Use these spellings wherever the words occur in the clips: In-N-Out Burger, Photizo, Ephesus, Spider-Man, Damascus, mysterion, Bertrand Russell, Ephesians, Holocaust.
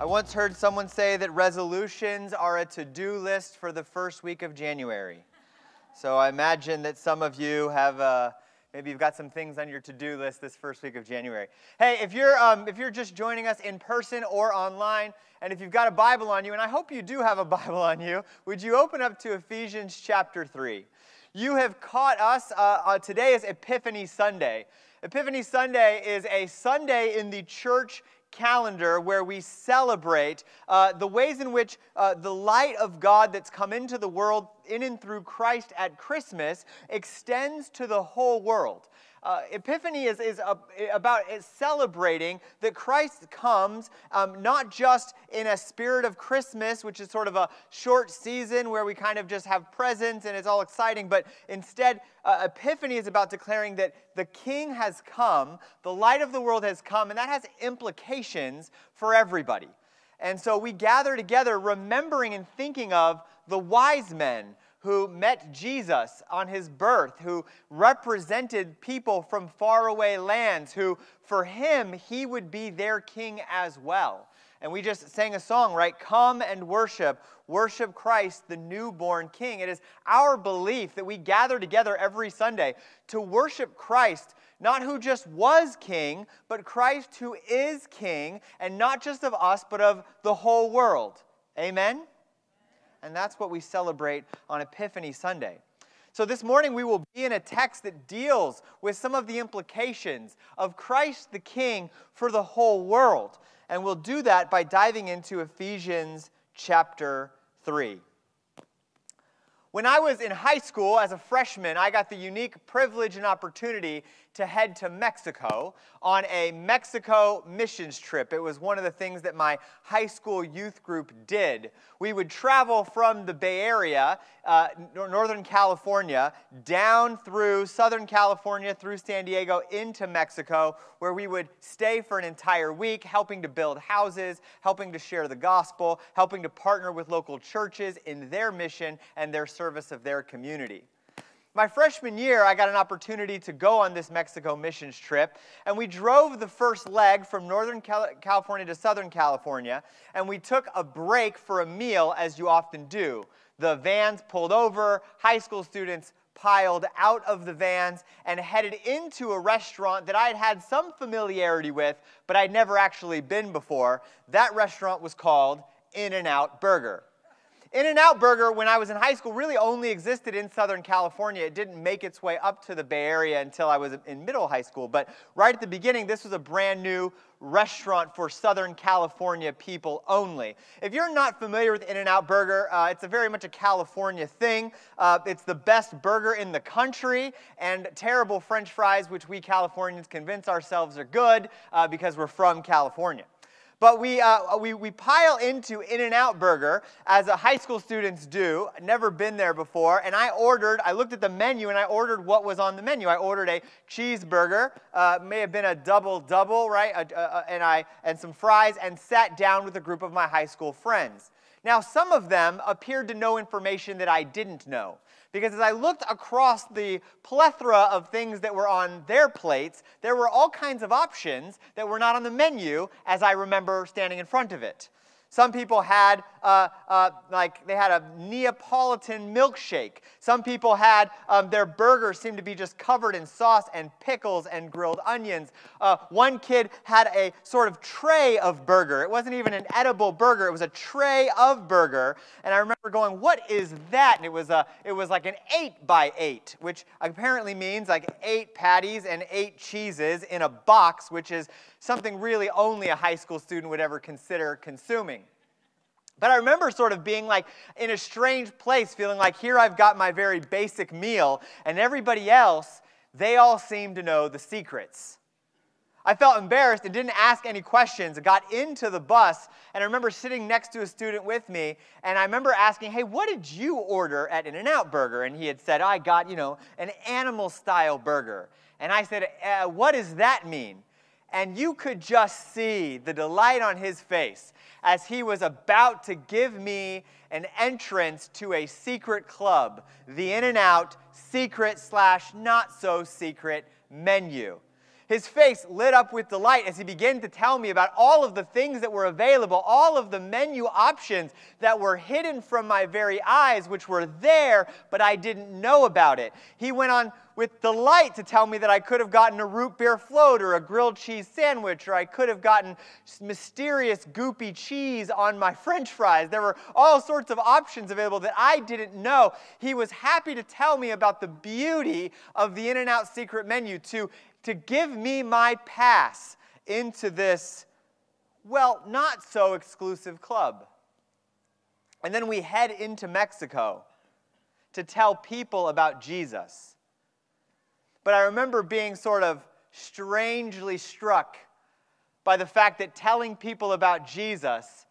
I once heard someone say that resolutions are a to-do list for the first week of January. So I imagine that some of you have maybe you've got some things on your to-do list this first week of January. Hey, if you're just joining us in person or online, and if you've got a Bible on you, and I hope you do have a Bible on you, would you open up to Ephesians chapter 3? You have caught us. Today is Epiphany Sunday. Epiphany Sunday is a Sunday in the church calendar where we celebrate the ways in which the light of God that's come into the world in and through Christ at Christmas extends to the whole world. Epiphany is about celebrating that Christ comes not just in a spirit of Christmas, which is sort of a short season where we kind of just have presents and it's all exciting, but instead Epiphany is about declaring that the King has come, the light of the world has come, and that has implications for everybody. And so we gather together remembering and thinking of the wise men who met Jesus on his birth, who represented people from faraway lands, who for him, he would be their king as well. And we just sang a song, right? Come and worship, worship Christ, the newborn king. It is our belief that we gather together every Sunday to worship Christ, not who just was king, but Christ who is king, and not just of us, but of the whole world. Amen? And that's what we celebrate on Epiphany Sunday. So this morning we will be in a text that deals with some of the implications of Christ the King for the whole world. And we'll do that by diving into Ephesians chapter 3. When I was in high school as a freshman, I got the unique privilege and opportunity to head to Mexico on a Mexico missions trip. It was one of the things that my high school youth group did. We would travel from the Bay Area, Northern California, down through Southern California, through San Diego, into Mexico, where we would stay for an entire week, helping to build houses, helping to share the gospel, helping to partner with local churches in their mission and their service of their community. My freshman year, I got an opportunity to go on this Mexico missions trip, and we drove the first leg from Northern California to Southern California, and we took a break for a meal, as you often do. The vans pulled over, high school students piled out of the vans, and headed into a restaurant that I had had some familiarity with, but I'd never actually been before. That restaurant was called In-N-Out Burger. In-N-Out Burger, when I was in high school, really only existed in Southern California. It didn't make its way up to the Bay Area until I was in middle high school. But right at the beginning, this was a brand new restaurant for Southern California people only. If you're not familiar with In-N-Out Burger, it's very much a California thing. It's the best burger in the country, and terrible French fries, which we Californians convince ourselves are good because we're from California. But we pile into In-N-Out Burger, as high school students do. Never been there before. And I looked at the menu, and I ordered what was on the menu. I ordered a cheeseburger, may have been a double-double, right, and some fries, and sat down with a group of my high school friends. Now, some of them appeared to know information that I didn't know. Because as I looked across the plethora of things that were on their plates, there were all kinds of options that were not on the menu as I remember standing in front of it. Some people had, they had a Neapolitan milkshake. Some people had, their burgers seemed to be just covered in sauce and pickles and grilled onions. One kid had a sort of tray of burger. It wasn't even an edible burger. It was a tray of burger. And I remember going, what is that? And it was like an 8x8, which apparently means like 8 patties and 8 cheeses in a box, which is something really only a high school student would ever consider consuming. But I remember sort of being like in a strange place, feeling like here I've got my very basic meal, and everybody else, they all seem to know the secrets. I felt embarrassed and didn't ask any questions. I got into the bus, and I remember sitting next to a student with me, and I remember asking, hey, what did you order at In-N-Out Burger? And he had said, I got, an animal-style burger. And I said, what does that mean? And you could just see the delight on his face as he was about to give me an entrance to a secret club, the In-N-Out secret/not-so-secret menu. His face lit up with delight as he began to tell me about all of the things that were available, all of the menu options that were hidden from my very eyes, which were there, but I didn't know about it. He went on with delight to tell me that I could have gotten a root beer float or a grilled cheese sandwich, or I could have gotten mysterious goopy cheese on my French fries. There were all sorts of options available that I didn't know. He was happy to tell me about the beauty of the In-N-Out secret menu, to give me my pass into this, well, not so exclusive club. And then we head into Mexico to tell people about Jesus. But I remember being sort of strangely struck by the fact that telling people about Jesus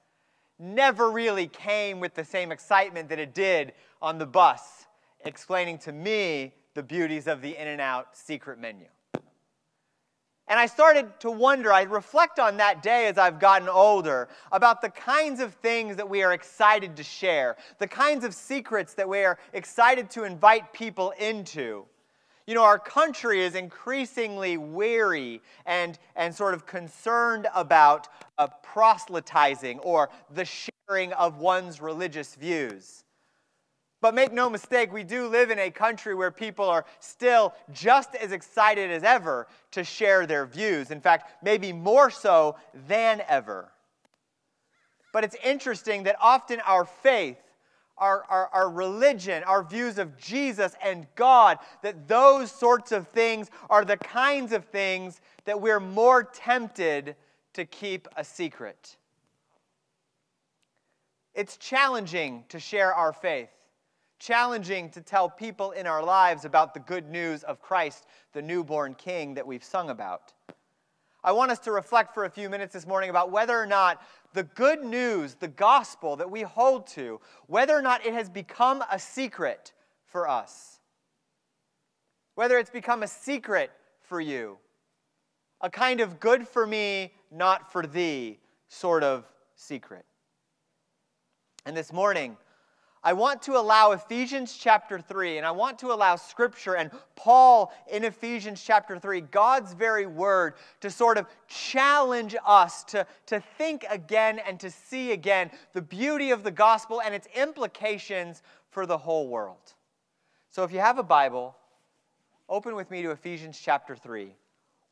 never really came with the same excitement that it did on the bus, explaining to me the beauties of the In-N-Out secret menu. And I started to wonder, I reflect on that day as I've gotten older, about the kinds of things that we are excited to share, the kinds of secrets that we are excited to invite people into. You know, our country is increasingly weary and sort of concerned about proselytizing or the sharing of one's religious views. But make no mistake, we do live in a country where people are still just as excited as ever to share their views. In fact, maybe more so than ever. But it's interesting that often our faith, our religion, our views of Jesus and God, that those sorts of things are the kinds of things that we're more tempted to keep a secret. It's challenging to share our faith, challenging to tell people in our lives about the good news of Christ, the newborn King that we've sung about. I want us to reflect for a few minutes this morning about whether or not the good news, the gospel that we hold to, whether or not it has become a secret for us. Whether it's become a secret for you. A kind of good for me, not for thee sort of secret. And this morning, I want to allow Ephesians chapter 3, and I want to allow Scripture and Paul in Ephesians chapter 3, God's very word, to sort of challenge us to think again and to see again the beauty of the gospel and its implications for the whole world. So if you have a Bible, open with me to Ephesians chapter 3,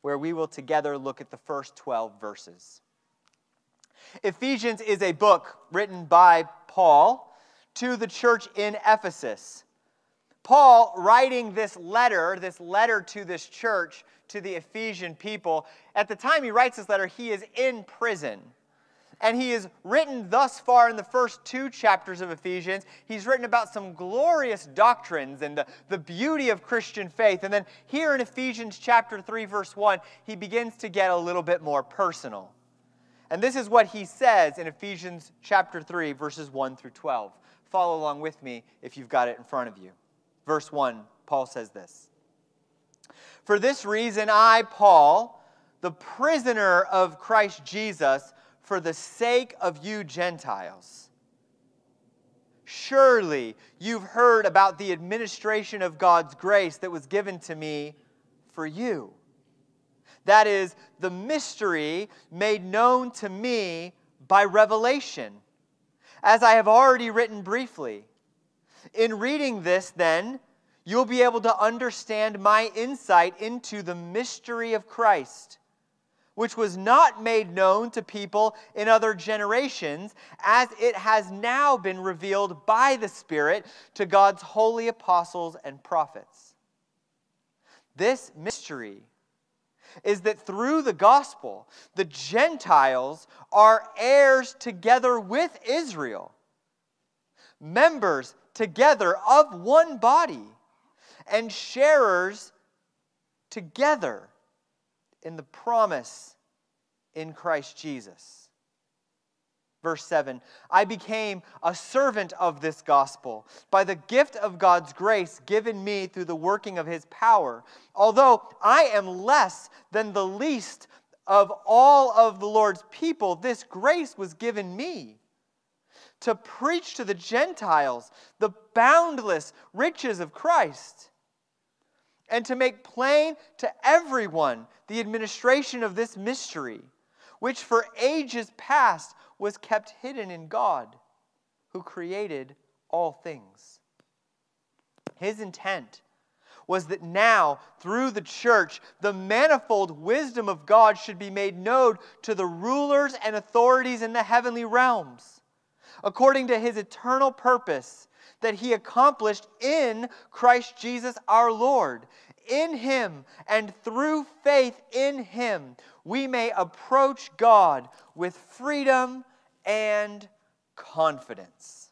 where we will together look at the first 12 verses. Ephesians is a book written by Paul to the church in Ephesus. Paul, writing this letter to this church, to the Ephesian people, at the time he writes this letter, he is in prison. And he has written thus far in the first two chapters of Ephesians, he's written about some glorious doctrines and the beauty of Christian faith. And then here in Ephesians chapter 3, verse 1, he begins to get a little bit more personal. And this is what he says in Ephesians chapter 3, verses 1 through 12. Follow along with me if you've got it in front of you. Verse 1, Paul says this. For this reason I, Paul, the prisoner of Christ Jesus, for the sake of you Gentiles. Surely you've heard about the administration of God's grace that was given to me for you. That is, the mystery made known to me by revelation, as I have already written briefly. In reading this, then, you'll be able to understand my insight into the mystery of Christ, which was not made known to people in other generations, as it has now been revealed by the Spirit to God's holy apostles and prophets. This mystery is that through the gospel, the Gentiles are heirs together with Israel, members together of one body, and sharers together in the promise in Christ Jesus. Verse 7, I became a servant of this gospel by the gift of God's grace given me through the working of his power. Although I am less than the least of all of the Lord's people, this grace was given me to preach to the Gentiles the boundless riches of Christ and to make plain to everyone the administration of this mystery, which for ages past was kept hidden in God, who created all things. His intent was that now, through the church, the manifold wisdom of God should be made known to the rulers and authorities in the heavenly realms, according to his eternal purpose that he accomplished in Christ Jesus our Lord. In him and through faith in him, we may approach God with freedom and confidence.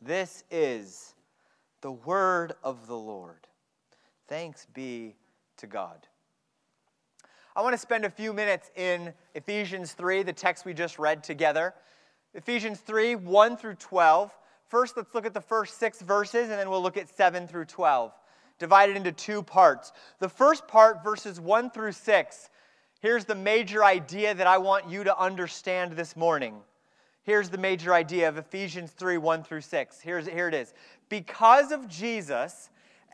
This is the word of the Lord. Thanks be to God. I want to spend a few minutes in Ephesians 3, the text we just read together. Ephesians 3, 1 through 12. First, let's look at the first 6 verses, and then we'll look at 7 through 12, divided into 2 parts. The first part, verses 1 through 6, here's the major idea that I want you to understand this morning. Here's the major idea of Ephesians 3, 1 through 6. Here it is. Because of Jesus,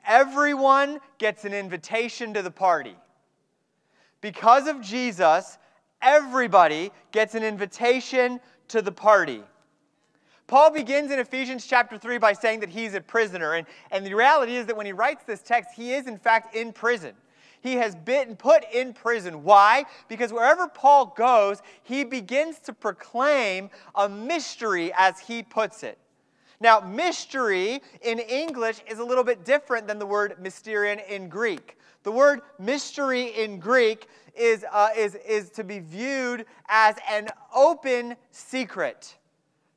everyone gets an invitation to the party. Because of Jesus, everybody gets an invitation to the party. Paul begins in Ephesians chapter 3 by saying that he's a prisoner. And the reality is that when he writes this text, he is in fact in prison. He has been put in prison. Why? Because wherever Paul goes, he begins to proclaim a mystery, as he puts it. Now, mystery in English is a little bit different than the word mysterion in Greek. The word mystery in Greek is to be viewed as an open secret.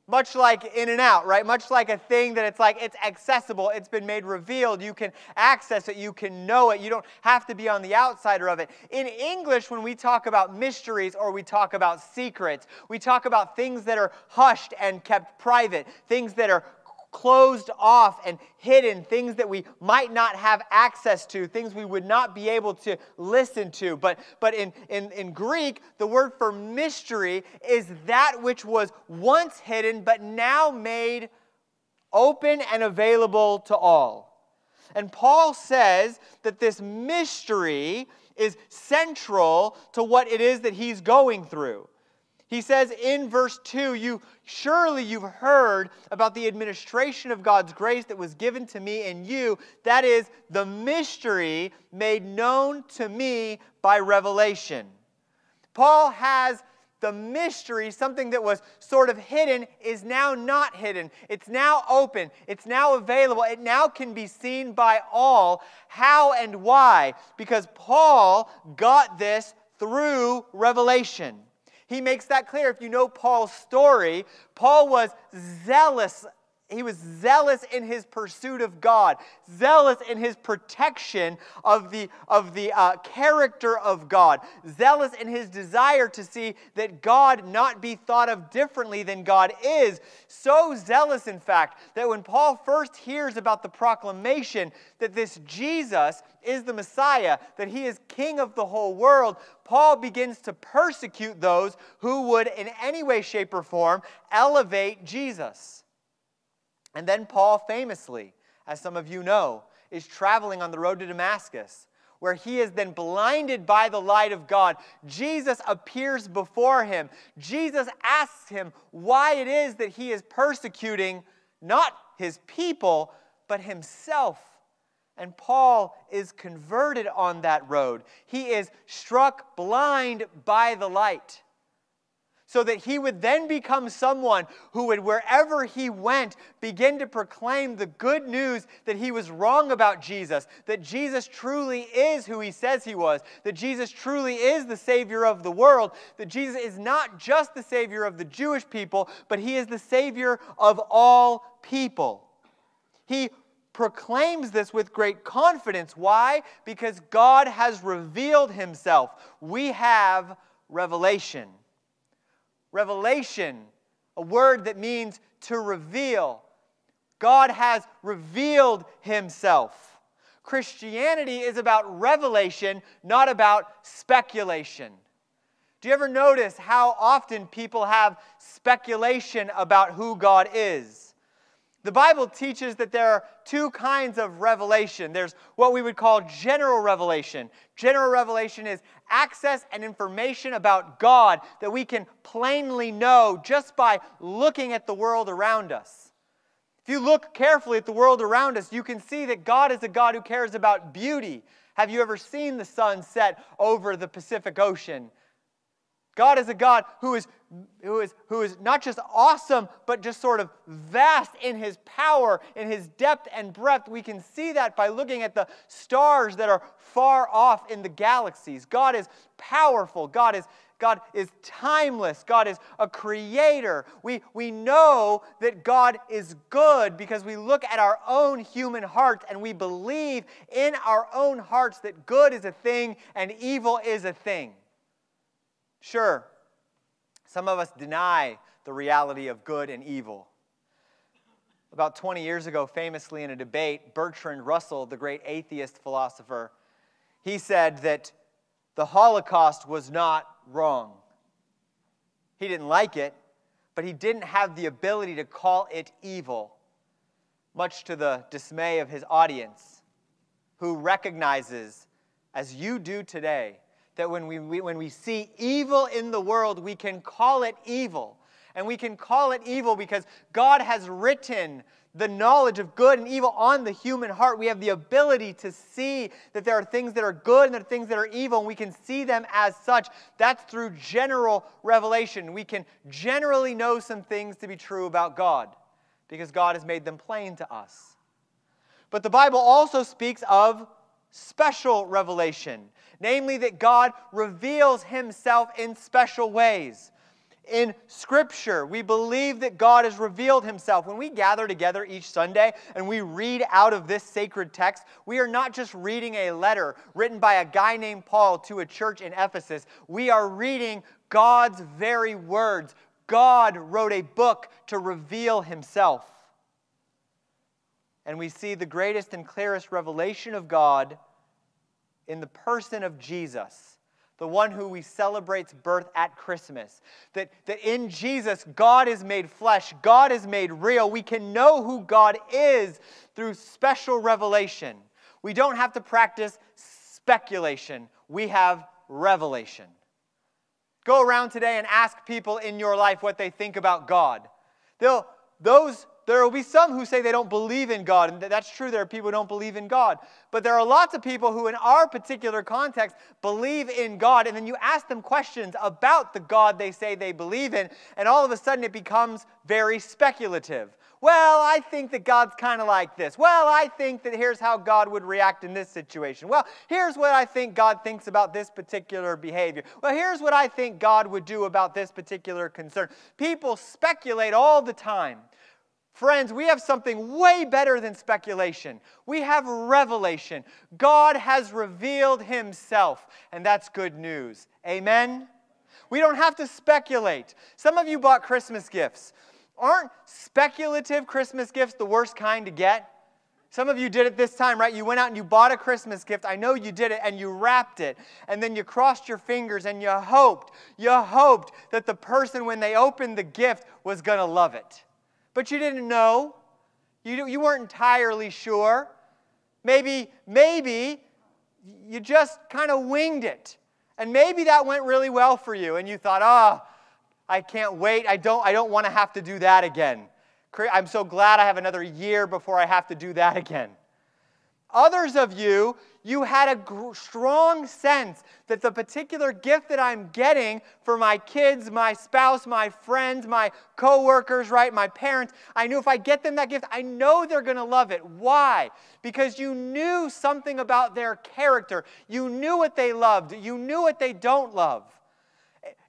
Much like In-N-Out, right? Much like a thing that it's accessible. It's been made revealed. You can access it. You can know it. You don't have to be on the outsider of it. In English, when we talk about mysteries or we talk about secrets, we talk about things that are hushed and kept private, things that are closed off and hidden, things that we might not have access to, things we would not be able to listen to. But in Greek, the word for mystery is that which was once hidden but now made open and available to all. And Paul says that this mystery is central to what it is that he's going through. He says in verse 2, Surely you've heard about the administration of God's grace that was given to me and you. That is, the mystery made known to me by revelation. Paul has the mystery, something that was sort of hidden, is now not hidden. It's now open. It's now available. It now can be seen by all. How and why? Because Paul got this through revelation. He makes that clear. If you know Paul's story, Paul was zealous. He was zealous in his pursuit of God, zealous in his protection of the character of God, zealous in his desire to see that God not be thought of differently than God is. So zealous, in fact, that when Paul first hears about the proclamation that this Jesus is the Messiah, that he is king of the whole world, Paul begins to persecute those who would in any way, shape, or form elevate Jesus. And then Paul famously, as some of you know, is traveling on the road to Damascus, where he is then blinded by the light of God. Jesus appears before him. Jesus asks him why it is that he is persecuting not his people, but himself. And Paul is converted on that road. He is struck blind by the light, so that he would then become someone who would, wherever he went, begin to proclaim the good news that he was wrong about Jesus, that Jesus truly is who he says he was, that Jesus truly is the Savior of the world, that Jesus is not just the Savior of the Jewish people, but he is the Savior of all people. He proclaims this with great confidence. Why? Because God has revealed himself. We have revelation. Revelation, a word that means to reveal. God has revealed himself. Christianity is about revelation, not about speculation. Do you ever notice how often people have speculation about who God is? The Bible teaches that there are two kinds of revelation. There's what we would call general revelation. General revelation is access and information about God that we can plainly know just by looking at the world around us. If you look carefully at the world around us, you can see that God is a God who cares about beauty. Have you ever seen the sun set over the Pacific Ocean? God is a God who is not just awesome, but just sort of vast in his power, in his depth and breadth. We can see that by looking at the stars that are far off in the galaxies. God is powerful. God is timeless. God is a creator. We know that God is good because we look at our own human hearts and we believe in our own hearts that good is a thing and evil is a thing. Sure, some of us deny the reality of good and evil. About 20 years ago, famously in a debate, Bertrand Russell, the great atheist philosopher, he said that the Holocaust was not wrong. He didn't like it, but he didn't have the ability to call it evil, much to the dismay of his audience, who recognizes, as you do today, that when we see evil in the world, we can call it evil. And we can call it evil because God has written the knowledge of good and evil on the human heart. We have the ability to see that there are things that are good and there are things that are evil, and we can see them as such. That's through general revelation. We can generally know some things to be true about God because God has made them plain to us. But the Bible also speaks of special revelation, namely that God reveals himself in special ways. In Scripture, we believe that God has revealed himself. When we gather together each Sunday and we read out of this sacred text, we are not just reading a letter written by a guy named Paul to a church in Ephesus. We are reading God's very words. God wrote a book to reveal himself. And we see the greatest and clearest revelation of God in the person of Jesus, the one who we celebrate's birth at Christmas. That in Jesus, God is made flesh. God is made real. We can know who God is through special revelation. We don't have to practice speculation. We have revelation. Go around today and ask people in your life what they think about God. There will be some who say they don't believe in God, and that's true. There are people who don't believe in God. But there are lots of people who, in our particular context, believe in God, and then you ask them questions about the God they say they believe in, and all of a sudden it becomes very speculative. Well, I think that God's kind of like this. Well, I think that here's how God would react in this situation. Well, here's what I think God thinks about this particular behavior. Well, here's what I think God would do about this particular concern. People speculate all the time. Friends, we have something way better than speculation. We have revelation. God has revealed himself, and that's good news. Amen? We don't have to speculate. Some of you bought Christmas gifts. Aren't speculative Christmas gifts the worst kind to get? Some of you did it this time, right? You went out and you bought a Christmas gift. I know you did it, and you wrapped it. And then you crossed your fingers and you hoped that the person, when they opened the gift, was going to love it. But you didn't know. You weren't entirely sure. Maybe you just kind of winged it. And maybe that went really well for you. And you thought, oh, I can't wait. I don't want to have to do that again. I'm so glad I have another year before I have to do that again. Others of you, you had a strong sense that the particular gift that I'm getting for my kids, my spouse, my friends, my coworkers, right, my parents, I knew if I get them that gift, I know they're going to love it. Why? Because you knew something about their character. You knew what they loved. You knew what they don't love.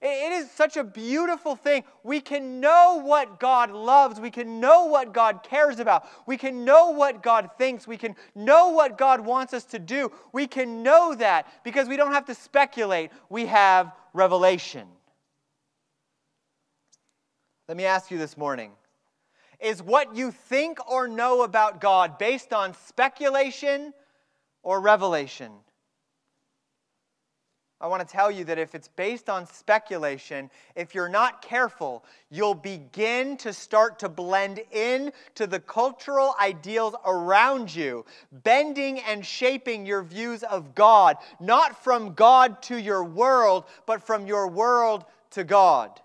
It is such a beautiful thing. We can know what God loves. We can know what God cares about. We can know what God thinks. We can know what God wants us to do. We can know that because we don't have to speculate. We have revelation. Let me ask you this morning, is what you think or know about God based on speculation or revelation? I want to tell you that if it's based on speculation, if you're not careful, you'll begin to start to blend in to the cultural ideals around you, bending and shaping your views of God, not from God to your world, but from your world to God.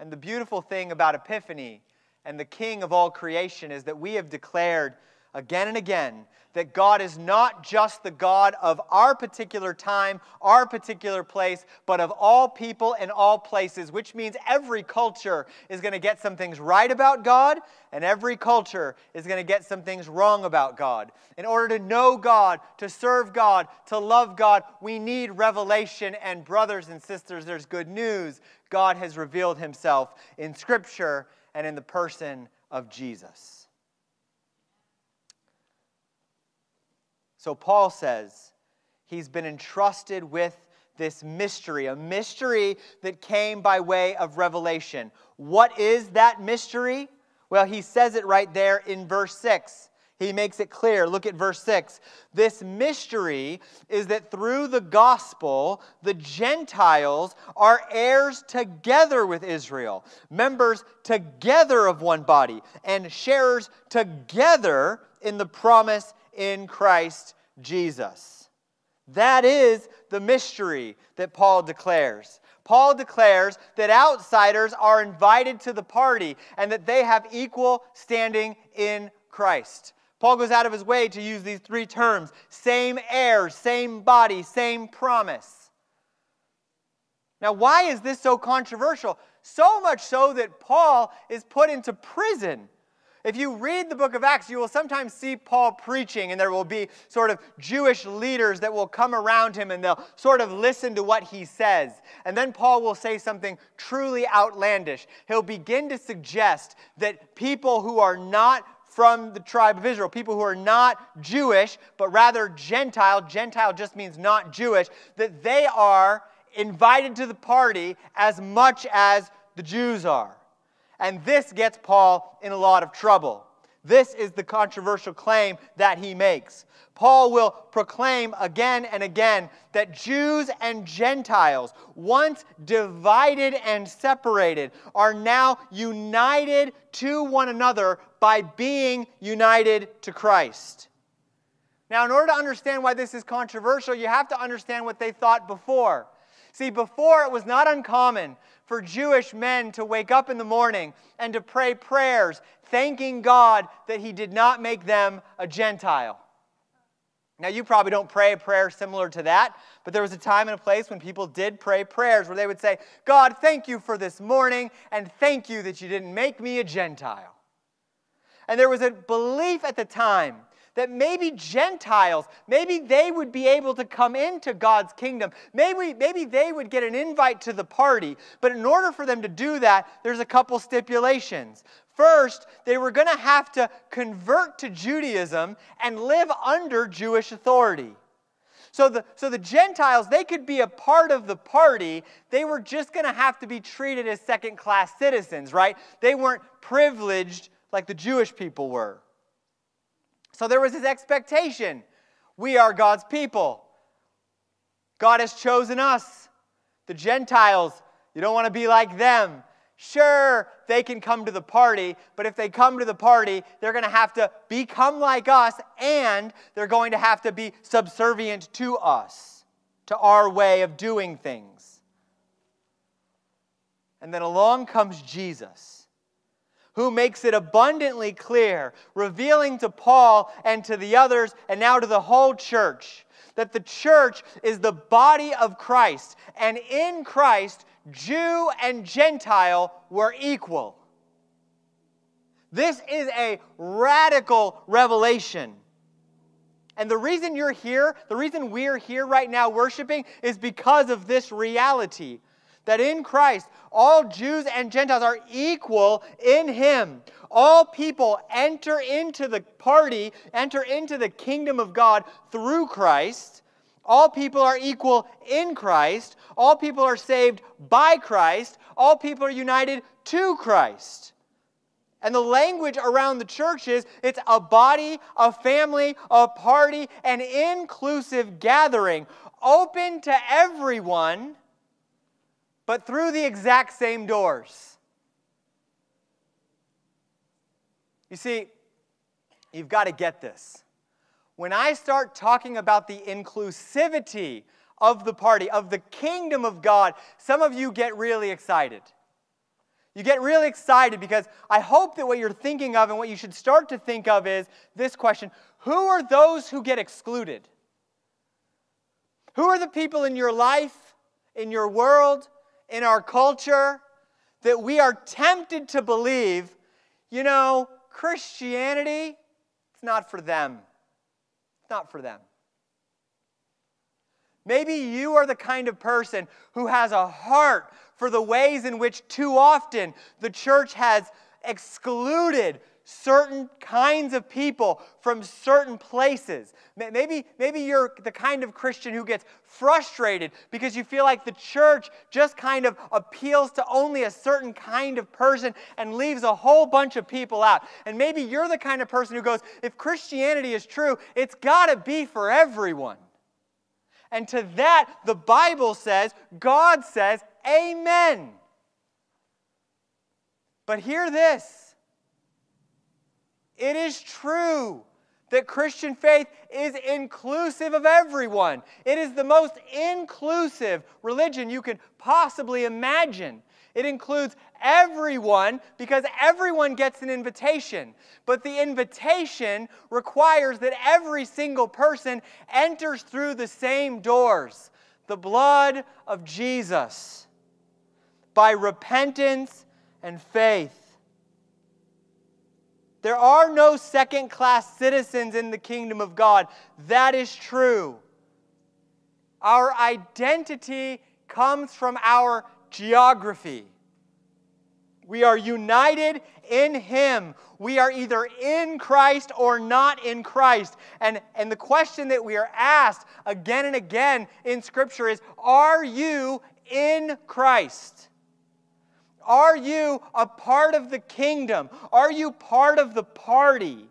And the beautiful thing about Epiphany and the King of all creation is that we have declared again and again that God is not just the God of our particular time, our particular place, but of all people and all places, which means every culture is going to get some things right about God, and every culture is going to get some things wrong about God. In order to know God, to serve God, to love God, we need revelation. And brothers and sisters, there's good news. God has revealed himself in Scripture and in the person of Jesus. So Paul says he's been entrusted with this mystery, a mystery that came by way of revelation. What is that mystery? Well, he says it right there in verse 6. He makes it clear. Look at verse 6. This mystery is that through the gospel, the Gentiles are heirs together with Israel, members together of one body, and sharers together in the promise of in Christ Jesus. That is the mystery that Paul declares. Paul declares that outsiders are invited to the party and that they have equal standing in Christ. Paul goes out of his way to use these three terms: same heirs, same body, same promise. Now, why is this so controversial? So much so that Paul is put into prison. If you read the book of Acts, you will sometimes see Paul preaching, and there will be sort of Jewish leaders that will come around him, and they'll sort of listen to what he says. And then Paul will say something truly outlandish. He'll begin to suggest that people who are not from the tribe of Israel, people who are not Jewish, but rather Gentile — Gentile just means not Jewish — that they are invited to the party as much as the Jews are. And this gets Paul in a lot of trouble. This is the controversial claim that he makes. Paul will proclaim again and again that Jews and Gentiles, once divided and separated, are now united to one another by being united to Christ. Now, in order to understand why this is controversial, you have to understand what they thought before. See, before it was not uncommon for Jewish men to wake up in the morning and to pray prayers thanking God that he did not make them a Gentile. Now, you probably don't pray a prayer similar to that, but there was a time and a place when people did pray prayers where they would say, "God, thank you for this morning, and thank you that you didn't make me a Gentile." And there was a belief at the time that maybe Gentiles, maybe they would be able to come into God's kingdom. Maybe they would get an invite to the party. But in order for them to do that, there's a couple stipulations. First, they were going to have to convert to Judaism and live under Jewish authority. So the Gentiles, they could be a part of the party. They were just going to have to be treated as second-class citizens, right? They weren't privileged like the Jewish people were. So there was this expectation: we are God's people. God has chosen us. The Gentiles, you don't want to be like them. Sure, they can come to the party, but if they come to the party, they're going to have to become like us, and they're going to have to be subservient to us, to our way of doing things. And then along comes Jesus, who makes it abundantly clear, revealing to Paul and to the others and now to the whole church, that the church is the body of Christ, and in Christ, Jew and Gentile were equal. This is a radical revelation. And the reason you're here, the reason we're here right now worshiping, is because of this reality, that in Christ, all Jews and Gentiles are equal in him. All people enter into the party, enter into the kingdom of God through Christ. All people are equal in Christ. All people are saved by Christ. All people are united to Christ. And the language around the church is it's a body, a family, a party, an inclusive gathering, open to everyone, but through the exact same doors. You see, you've got to get this. When I start talking about the inclusivity of the party, of the kingdom of God, some of you get really excited. You get really excited because I hope that what you're thinking of and what you should start to think of is this question: who are those who get excluded? Who are the people in your life, in your world, in our culture that we are tempted to believe, you know, Christianity, it's not for them. It's not for them. Maybe you are the kind of person who has a heart for the ways in which too often the church has excluded certain kinds of people from certain places. Maybe you're the kind of Christian who gets frustrated because you feel like the church just kind of appeals to only a certain kind of person and leaves a whole bunch of people out. And maybe you're the kind of person who goes, if Christianity is true, it's got to be for everyone. And to that, the Bible says, God says, amen. But hear this. It is true that Christian faith is inclusive of everyone. It is the most inclusive religion you can possibly imagine. It includes everyone because everyone gets an invitation. But the invitation requires that every single person enters through the same doors, the blood of Jesus, by repentance and faith. There are no second-class citizens in the kingdom of God. That is true. Our identity comes from our geography. We are united in Him. We are either in Christ or not in Christ. And the question that we are asked again and again in Scripture is, are you in Christ? Are you a part of the kingdom? Are you part of the party?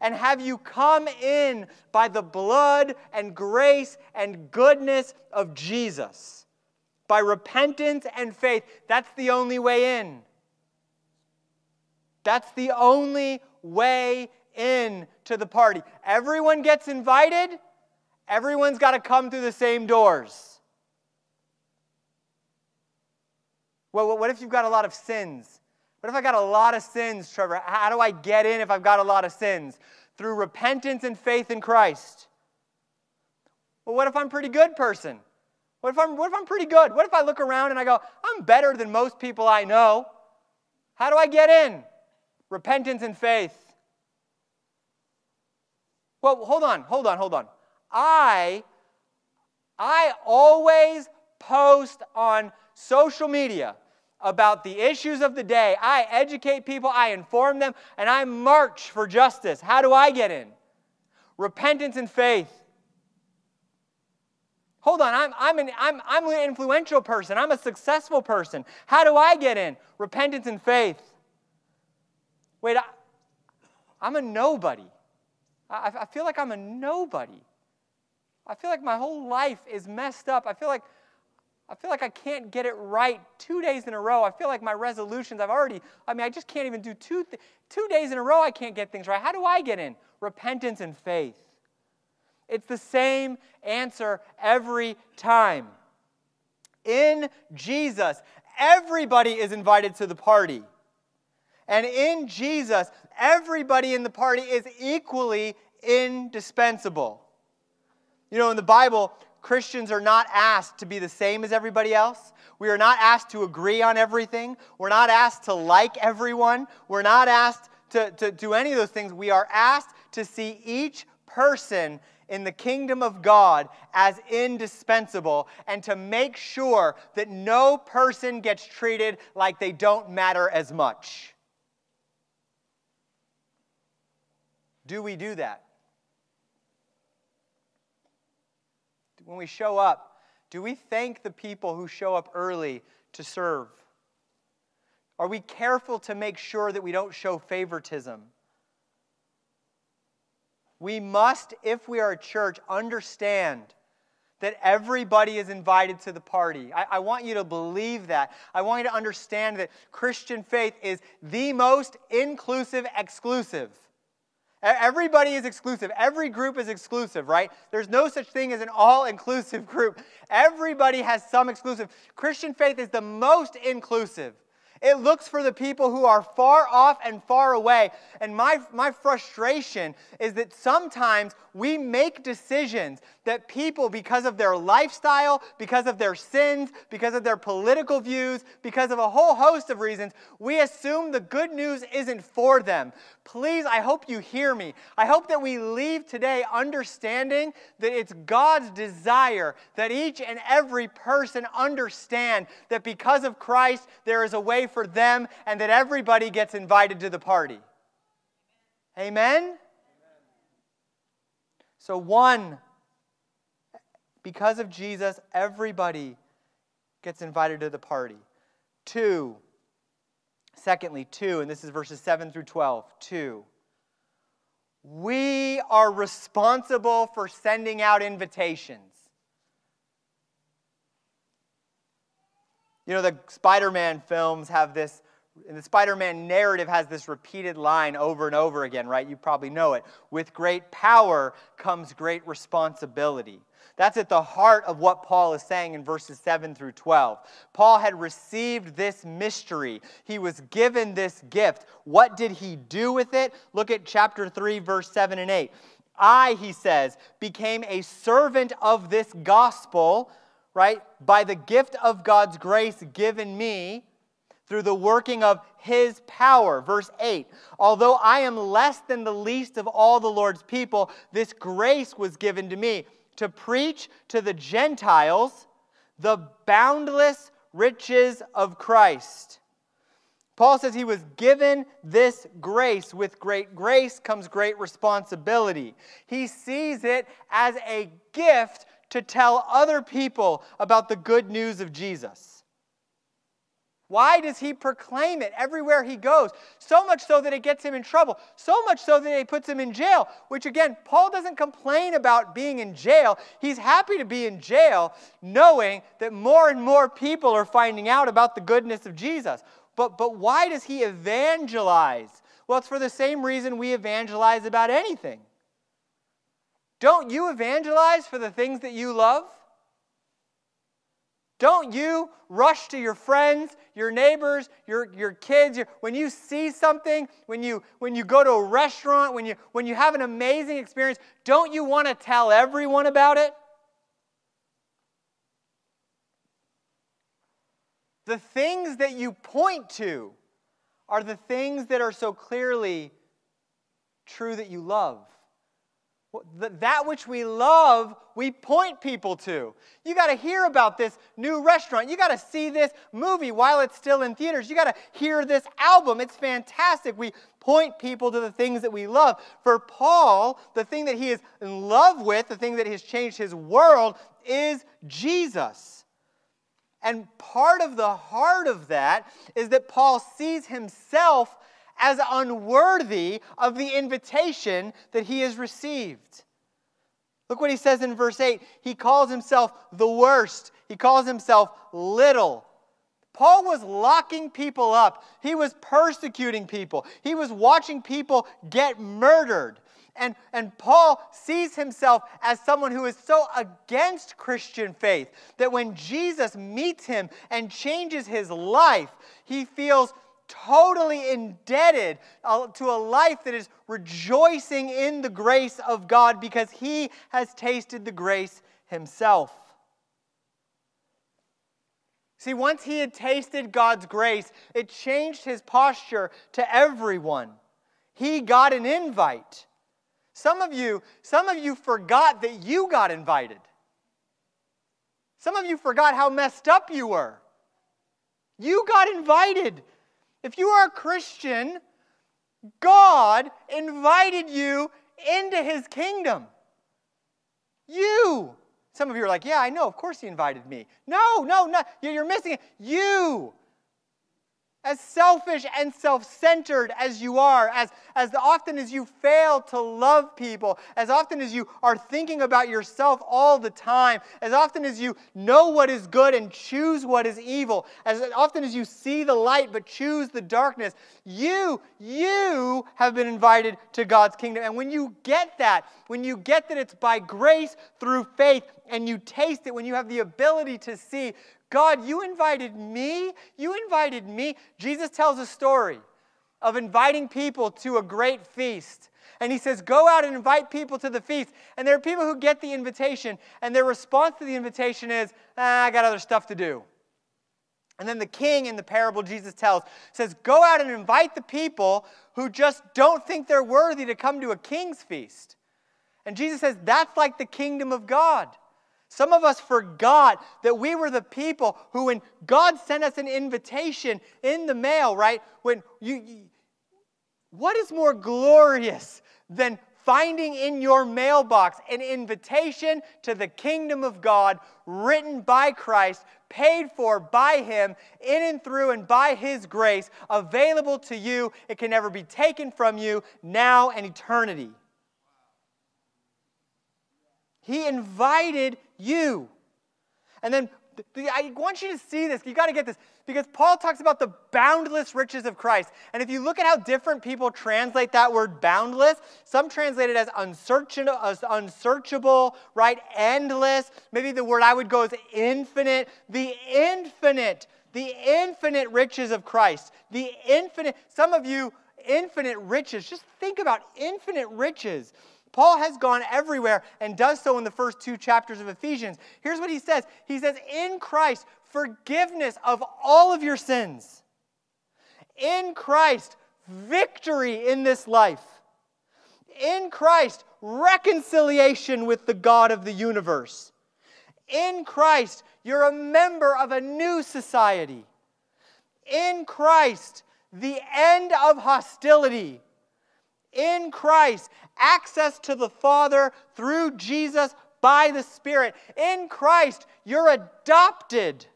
And have you come in by the blood and grace and goodness of Jesus? By repentance and faith, that's the only way in. That's the only way in to the party. Everyone gets invited. Everyone's got to come through the same doors. Well, what if you've got a lot of sins? What if I got a lot of sins, Trevor? How do I get in if I've got a lot of sins? Through repentance and faith in Christ. Well, what if I'm a pretty good person? What if I'm pretty good? What if I look around and I go, I'm better than most people I know. How do I get in? Repentance and faith. Well, hold on. I always post on social media about the issues of the day. I educate people, I inform them, and I march for justice. How do I get in? Repentance and faith. Hold on, I'm an influential person. I'm a successful person. How do I get in? Repentance and faith. Wait, I'm a nobody. I feel like I'm a nobody. I feel like my whole life is messed up. I feel like I can't get it right 2 days in a row. I feel like my resolutions, I just can't even do two days in a row I can't get things right. How do I get in? Repentance and faith. It's the same answer every time. In Jesus, everybody is invited to the party. And in Jesus, everybody in the party is equally indispensable. You know, in the Bible, Christians are not asked to be the same as everybody else. We are not asked to agree on everything. We're not asked to like everyone. We're not asked to do any of those things. We are asked to see each person in the kingdom of God as indispensable and to make sure that no person gets treated like they don't matter as much. Do we do that? When we show up, do we thank the people who show up early to serve? Are we careful to make sure that we don't show favoritism? We must, if we are a church, understand that everybody is invited to the party. I want you to believe that. I want you to understand that Christian faith is the most inclusive, exclusive. Everybody is exclusive. Every group is exclusive, right? There's no such thing as an all-inclusive group. Everybody has some exclusive. Christian faith is the most inclusive. It looks for the people who are far off and far away. And my frustration is that sometimes we make decisions that people, because of their lifestyle, because of their sins, because of their political views, because of a whole host of reasons, we assume the good news isn't for them. Please, I hope you hear me. I hope that we leave today understanding that it's God's desire that each and every person understand that because of Christ, there is a way for them and that everybody gets invited to the party. Amen? Amen. So one, because of Jesus, everybody gets invited to the party. Secondly, and this is verses 7 through 12. We are responsible for sending out invitations. You know, the Spider-Man films have this, and the Spider-Man narrative has this repeated line over and over again, right? You probably know it. With great power comes great responsibility. That's at the heart of what Paul is saying in verses 7 through 12. Paul had received this mystery. He was given this gift. What did he do with it? Look at chapter 3, verse 7 and 8. I, he says, became a servant of this gospel, right, by the gift of God's grace given me through the working of his power. Verse 8, although I am less than the least of all the Lord's people, this grace was given to me to preach to the Gentiles the boundless riches of Christ. Paul says he was given this grace. With great grace comes great responsibility. He sees it as a gift to tell other people about the good news of Jesus. Why does he proclaim it everywhere he goes? So much so that it gets him in trouble. So much so that it puts him in jail. Which again, Paul doesn't complain about being in jail. He's happy to be in jail knowing that more and more people are finding out about the goodness of Jesus. But why does he evangelize? Well, it's for the same reason we evangelize about anything. Don't you evangelize for the things that you love? Don't you rush to your friends, your neighbors, your kids, when you see something, when you go to a restaurant, when you have an amazing experience, don't you want to tell everyone about it? The things that you point to are the things that are so clearly true that you love. That which we love, we point people to. You got to hear about this new restaurant. You got to see this movie while it's still in theaters. You got to hear this album. It's fantastic. We point people to the things that we love. For Paul, the thing that he is in love with, the thing that has changed his world, is Jesus. And part of the heart of that is that Paul sees himself as unworthy of the invitation that he has received. Look what he says in verse 8. He calls himself the worst. He calls himself little. Paul was locking people up. He was persecuting people. He was watching people get murdered. And Paul sees himself as someone who is so against Christian faith that when Jesus meets him and changes his life, he feels totally indebted to a life that is rejoicing in the grace of God because he has tasted the grace himself. See, once he had tasted God's grace, it changed his posture to everyone. He got an invite. Some of you forgot that you got invited. Some of you forgot how messed up you were. You got invited. If you are a Christian, God invited you into his kingdom. You. Some of you are like, yeah, I know, of course he invited me. No, you're missing it. You. As selfish and self-centered as you are, as often as you fail to love people, as often as you are thinking about yourself all the time, as often as you know what is good and choose what is evil, as often as you see the light but choose the darkness, you have been invited to God's kingdom. And when you get that it's by grace through faith, and you taste it, when you have the ability to see, God, you invited me. Jesus tells a story of inviting people to a great feast. And he says, go out and invite people to the feast. And there are people who get the invitation, and their response to the invitation is, I got other stuff to do. And then the king in the parable Jesus tells says, go out and invite the people who just don't think they're worthy to come to a king's feast. And Jesus says, that's like the kingdom of God. Some of us forgot that we were the people who, when God sent us an invitation in the mail, right? What is more glorious than finding in your mailbox an invitation to the kingdom of God written by Christ, paid for by Him, in and through and by His grace, available to you? It can never be taken from you now and eternity. He invited you. And then I want you to see this. You've got to get this. Because Paul talks about the boundless riches of Christ. And if you look at how different people translate that word boundless, some translate it as unsearchable, right? Endless. Maybe the word I would go is infinite. The infinite riches of Christ. The infinite, some of you, infinite riches. Just think about infinite riches. Paul has gone everywhere and does so in the first two chapters of Ephesians. Here's what he says. He says, in Christ, forgiveness of all of your sins. In Christ, victory in this life. In Christ, reconciliation with the God of the universe. In Christ, you're a member of a new society. In Christ, the end of hostility. In Christ, access to the Father through Jesus by the Spirit. In Christ, you're adopted.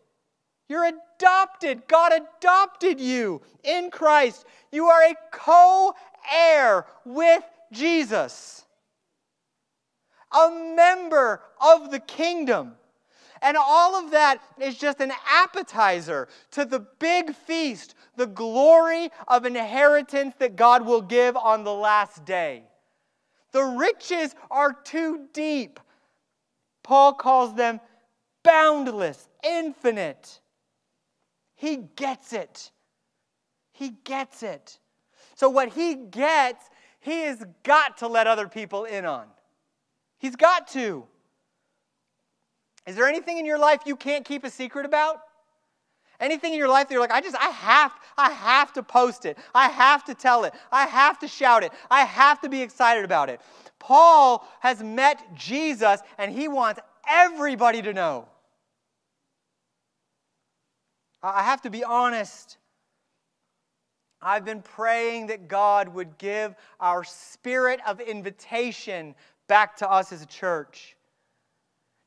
You're adopted. God adopted you. In Christ, you are a co-heir with Jesus, a member of the kingdom. And all of that is just an appetizer to the big feast, the glory of inheritance that God will give on the last day. The riches are too deep. Paul calls them boundless, infinite. He gets it. He gets it. So what he gets, he has got to let other people in on. He's got to. Is there anything in your life you can't keep a secret about? Anything in your life that you're like, I have to post it. I have to tell it. I have to shout it. I have to be excited about it. Paul has met Jesus, and he wants everybody to know. I have to be honest. I've been praying that God would give our spirit of invitation back to us as a church.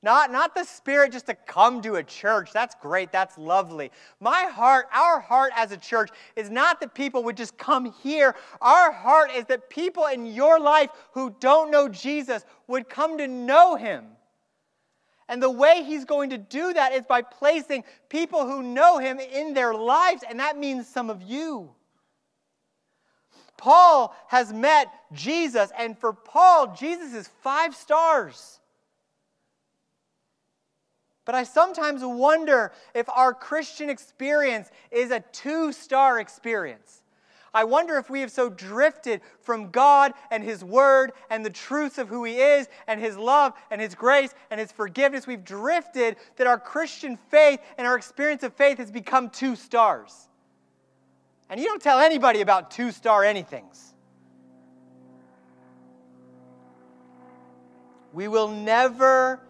Not the spirit just to come to a church. That's great. That's lovely. My heart, our heart as a church, is not that people would just come here. Our heart is that people in your life who don't know Jesus would come to know Him. And the way He's going to do that is by placing people who know Him in their lives, and that means some of you. Paul has met Jesus, and for Paul, Jesus is 5 stars. But I sometimes wonder if our Christian experience is a 2-star experience. I wonder if we have so drifted from God and His Word and the truths of who He is and His love and His grace and His forgiveness. We've drifted that our Christian faith and our experience of faith has become 2 stars. And you don't tell anybody about 2-star anythings. We will never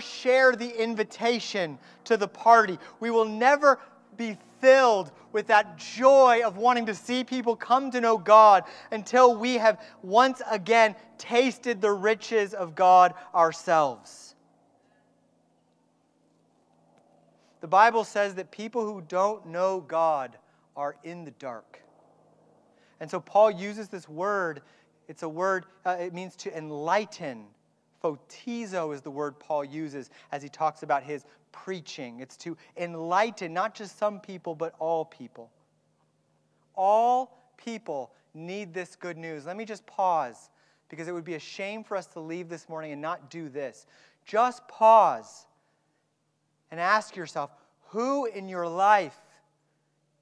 share the invitation to the party. We will never be filled with that joy of wanting to see people come to know God until we have once again tasted the riches of God ourselves. The Bible says that people who don't know God are in the dark. And so Paul uses this word. It's a word, it means to enlighten. Photizo is the word Paul uses as he talks about his preaching. It's to enlighten not just some people, but all people. All people need this good news. Let me just pause, because it would be a shame for us to leave this morning and not do this. Just pause and ask yourself, who in your life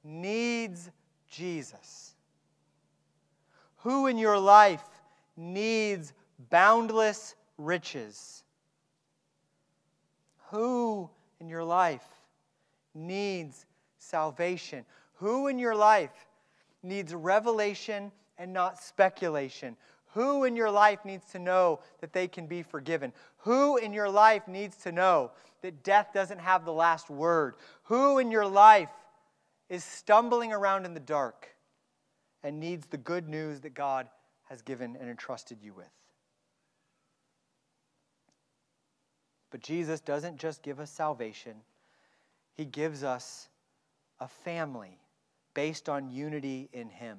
needs Jesus? Who in your life needs boundless riches? Who in your life needs salvation? Who in your life needs revelation and not speculation? Who in your life needs to know that they can be forgiven? Who in your life needs to know that death doesn't have the last word? Who in your life is stumbling around in the dark and needs the good news that God has given and entrusted you with? But Jesus doesn't just give us salvation. He gives us a family based on unity in Him.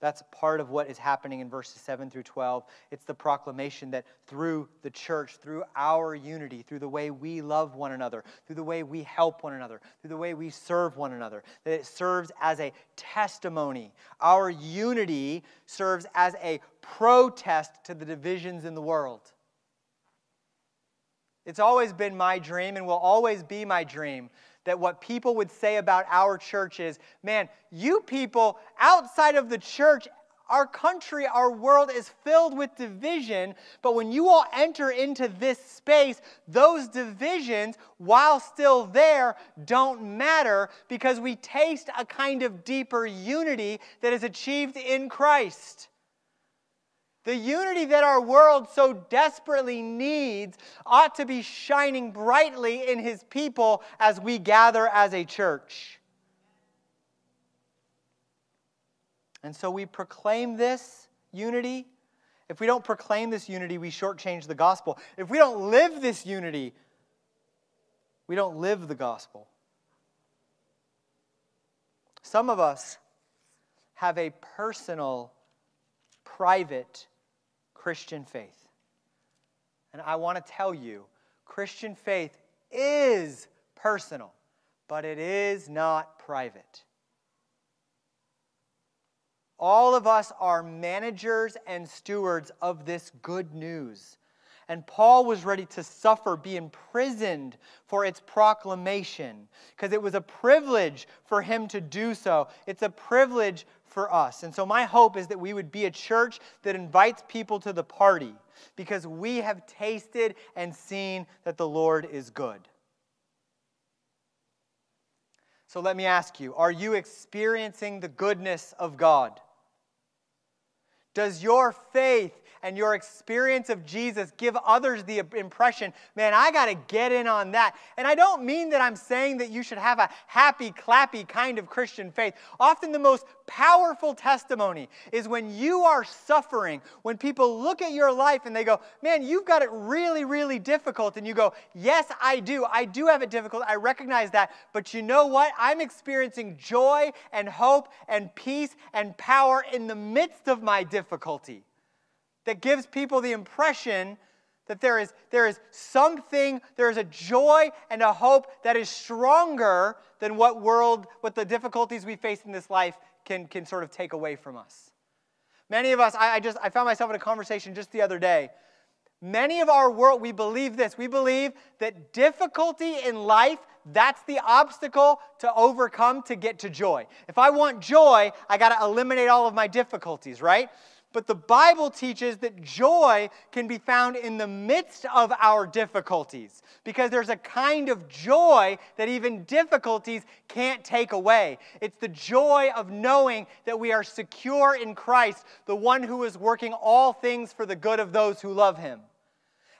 That's part of what is happening in verses 7 through 12. It's the proclamation that through the church, through our unity, through the way we love one another, through the way we help one another, through the way we serve one another, that it serves as a testimony. Our unity serves as a protest to the divisions in the world. It's always been my dream and will always be my dream that what people would say about our church is, man, you people outside of the church, our country, our world is filled with division, but when you all enter into this space, those divisions, while still there, don't matter, because we taste a kind of deeper unity that is achieved in Christ. The unity that our world so desperately needs ought to be shining brightly in His people as we gather as a church. And so we proclaim this unity. If we don't proclaim this unity, we shortchange the gospel. If we don't live this unity, we don't live the gospel. Some of us have a personal, private Christian faith. And I want to tell you, Christian faith is personal, but it is not private. All of us are managers and stewards of this good news. And Paul was ready to suffer, be imprisoned for its proclamation, because it was a privilege for him to do so. It's a privilege for us. And so my hope is that we would be a church that invites people to the party, because we have tasted and seen that the Lord is good. So let me ask you, are you experiencing the goodness of God? Does your faith and your experience of Jesus give others the impression, man, I got to get in on that? And I don't mean that I'm saying that you should have a happy, clappy kind of Christian faith. Often the most powerful testimony is when you are suffering, when people look at your life and they go, man, you've got it really, really difficult. And you go, yes, I do. I do have it difficult. I recognize that. But you know what? I'm experiencing joy and hope and peace and power in the midst of my difficulty. That gives people the impression that there is something, there is a joy and a hope that is stronger than what the difficulties we face in this life can sort of take away from us. Many of us, I found myself in a conversation just the other day. Many of our world, we believe this. We believe that difficulty in life, that's the obstacle to overcome to get to joy. If I want joy, I got to eliminate all of my difficulties, right? But the Bible teaches that joy can be found in the midst of our difficulties, because there's a kind of joy that even difficulties can't take away. It's the joy of knowing that we are secure in Christ, the one who is working all things for the good of those who love Him.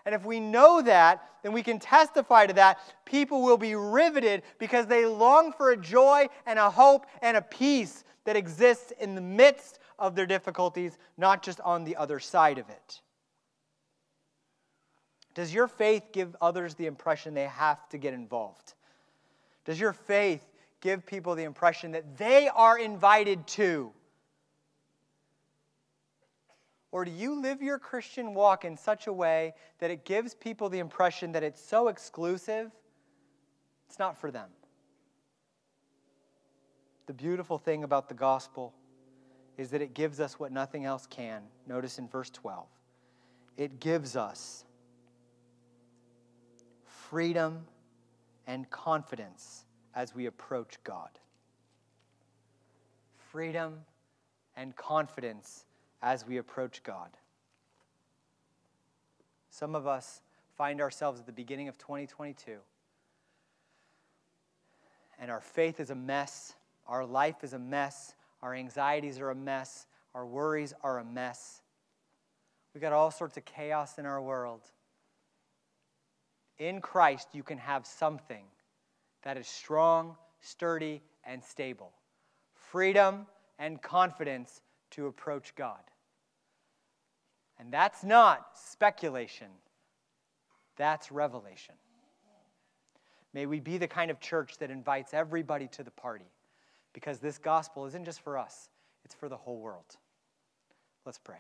And if we know that, then we can testify to that. People will be riveted because they long for a joy and a hope and a peace that exists in the midst of their difficulties, not just on the other side of it. Does your faith give others the impression they have to get involved? Does your faith give people the impression that they are invited to? Or do you live your Christian walk in such a way that it gives people the impression that it's so exclusive, it's not for them? The beautiful thing about the gospel is that it gives us what nothing else can. Notice in verse 12, it gives us freedom and confidence as we approach God. Freedom and confidence as we approach God. Some of us find ourselves at the beginning of 2022, and our faith is a mess, our life is a mess, our anxieties are a mess, our worries are a mess. We've got all sorts of chaos in our world. In Christ, you can have something that is strong, sturdy, and stable. Freedom and confidence to approach God. And that's not speculation. That's revelation. May we be the kind of church that invites everybody to the party, because this gospel isn't just for us, it's for the whole world. Let's pray.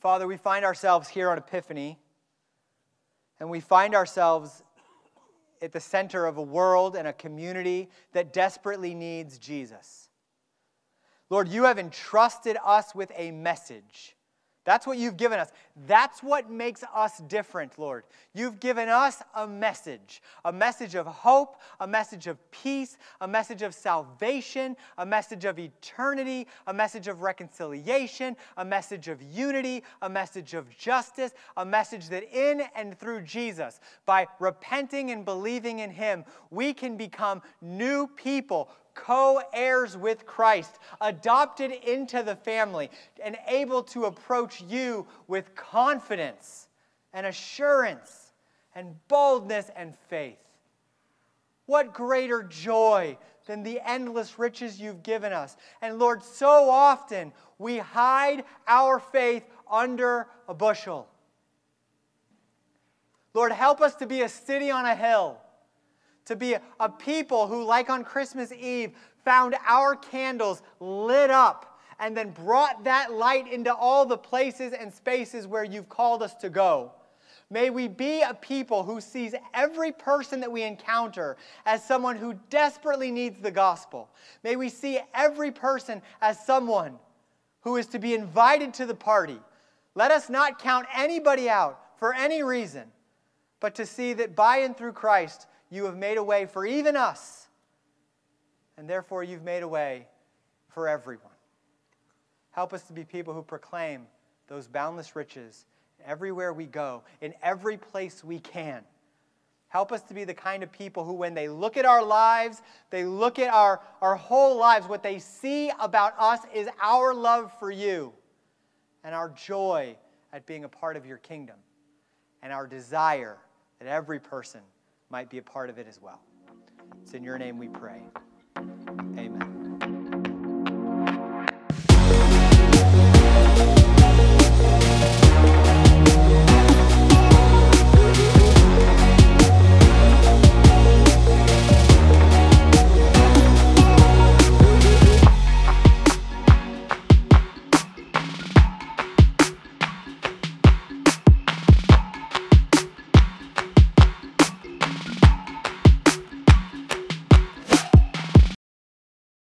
Father, we find ourselves here on Epiphany, and we find ourselves at the center of a world and a community that desperately needs Jesus. Lord, you have entrusted us with a message. That's what you've given us. That's what makes us different, Lord. You've given us a message of hope, a message of peace, a message of salvation, a message of eternity, a message of reconciliation, a message of unity, a message of justice, a message that in and through Jesus, by repenting and believing in him, we can become new people, co-heirs with Christ, adopted into the family, and able to approach you with confidence and assurance and boldness and faith. What greater joy than the endless riches you've given us. And Lord, so often we hide our faith under a bushel. Lord, help us to be a city on a hill, to be a people who, like on Christmas Eve, found our candles lit up and then brought that light into all the places and spaces where you've called us to go. May we be a people who sees every person that we encounter as someone who desperately needs the gospel. May we see every person as someone who is to be invited to the party. Let us not count anybody out for any reason, but to see that by and through Christ, you have made a way for even us, and therefore you've made a way for everyone. Help us to be people who proclaim those boundless riches everywhere we go, in every place we can. Help us to be the kind of people who, when they look at our lives, they look at our whole lives, what they see about us is our love for you and our joy at being a part of your kingdom and our desire that every person might be a part of it as well. It's in your name we pray. Amen.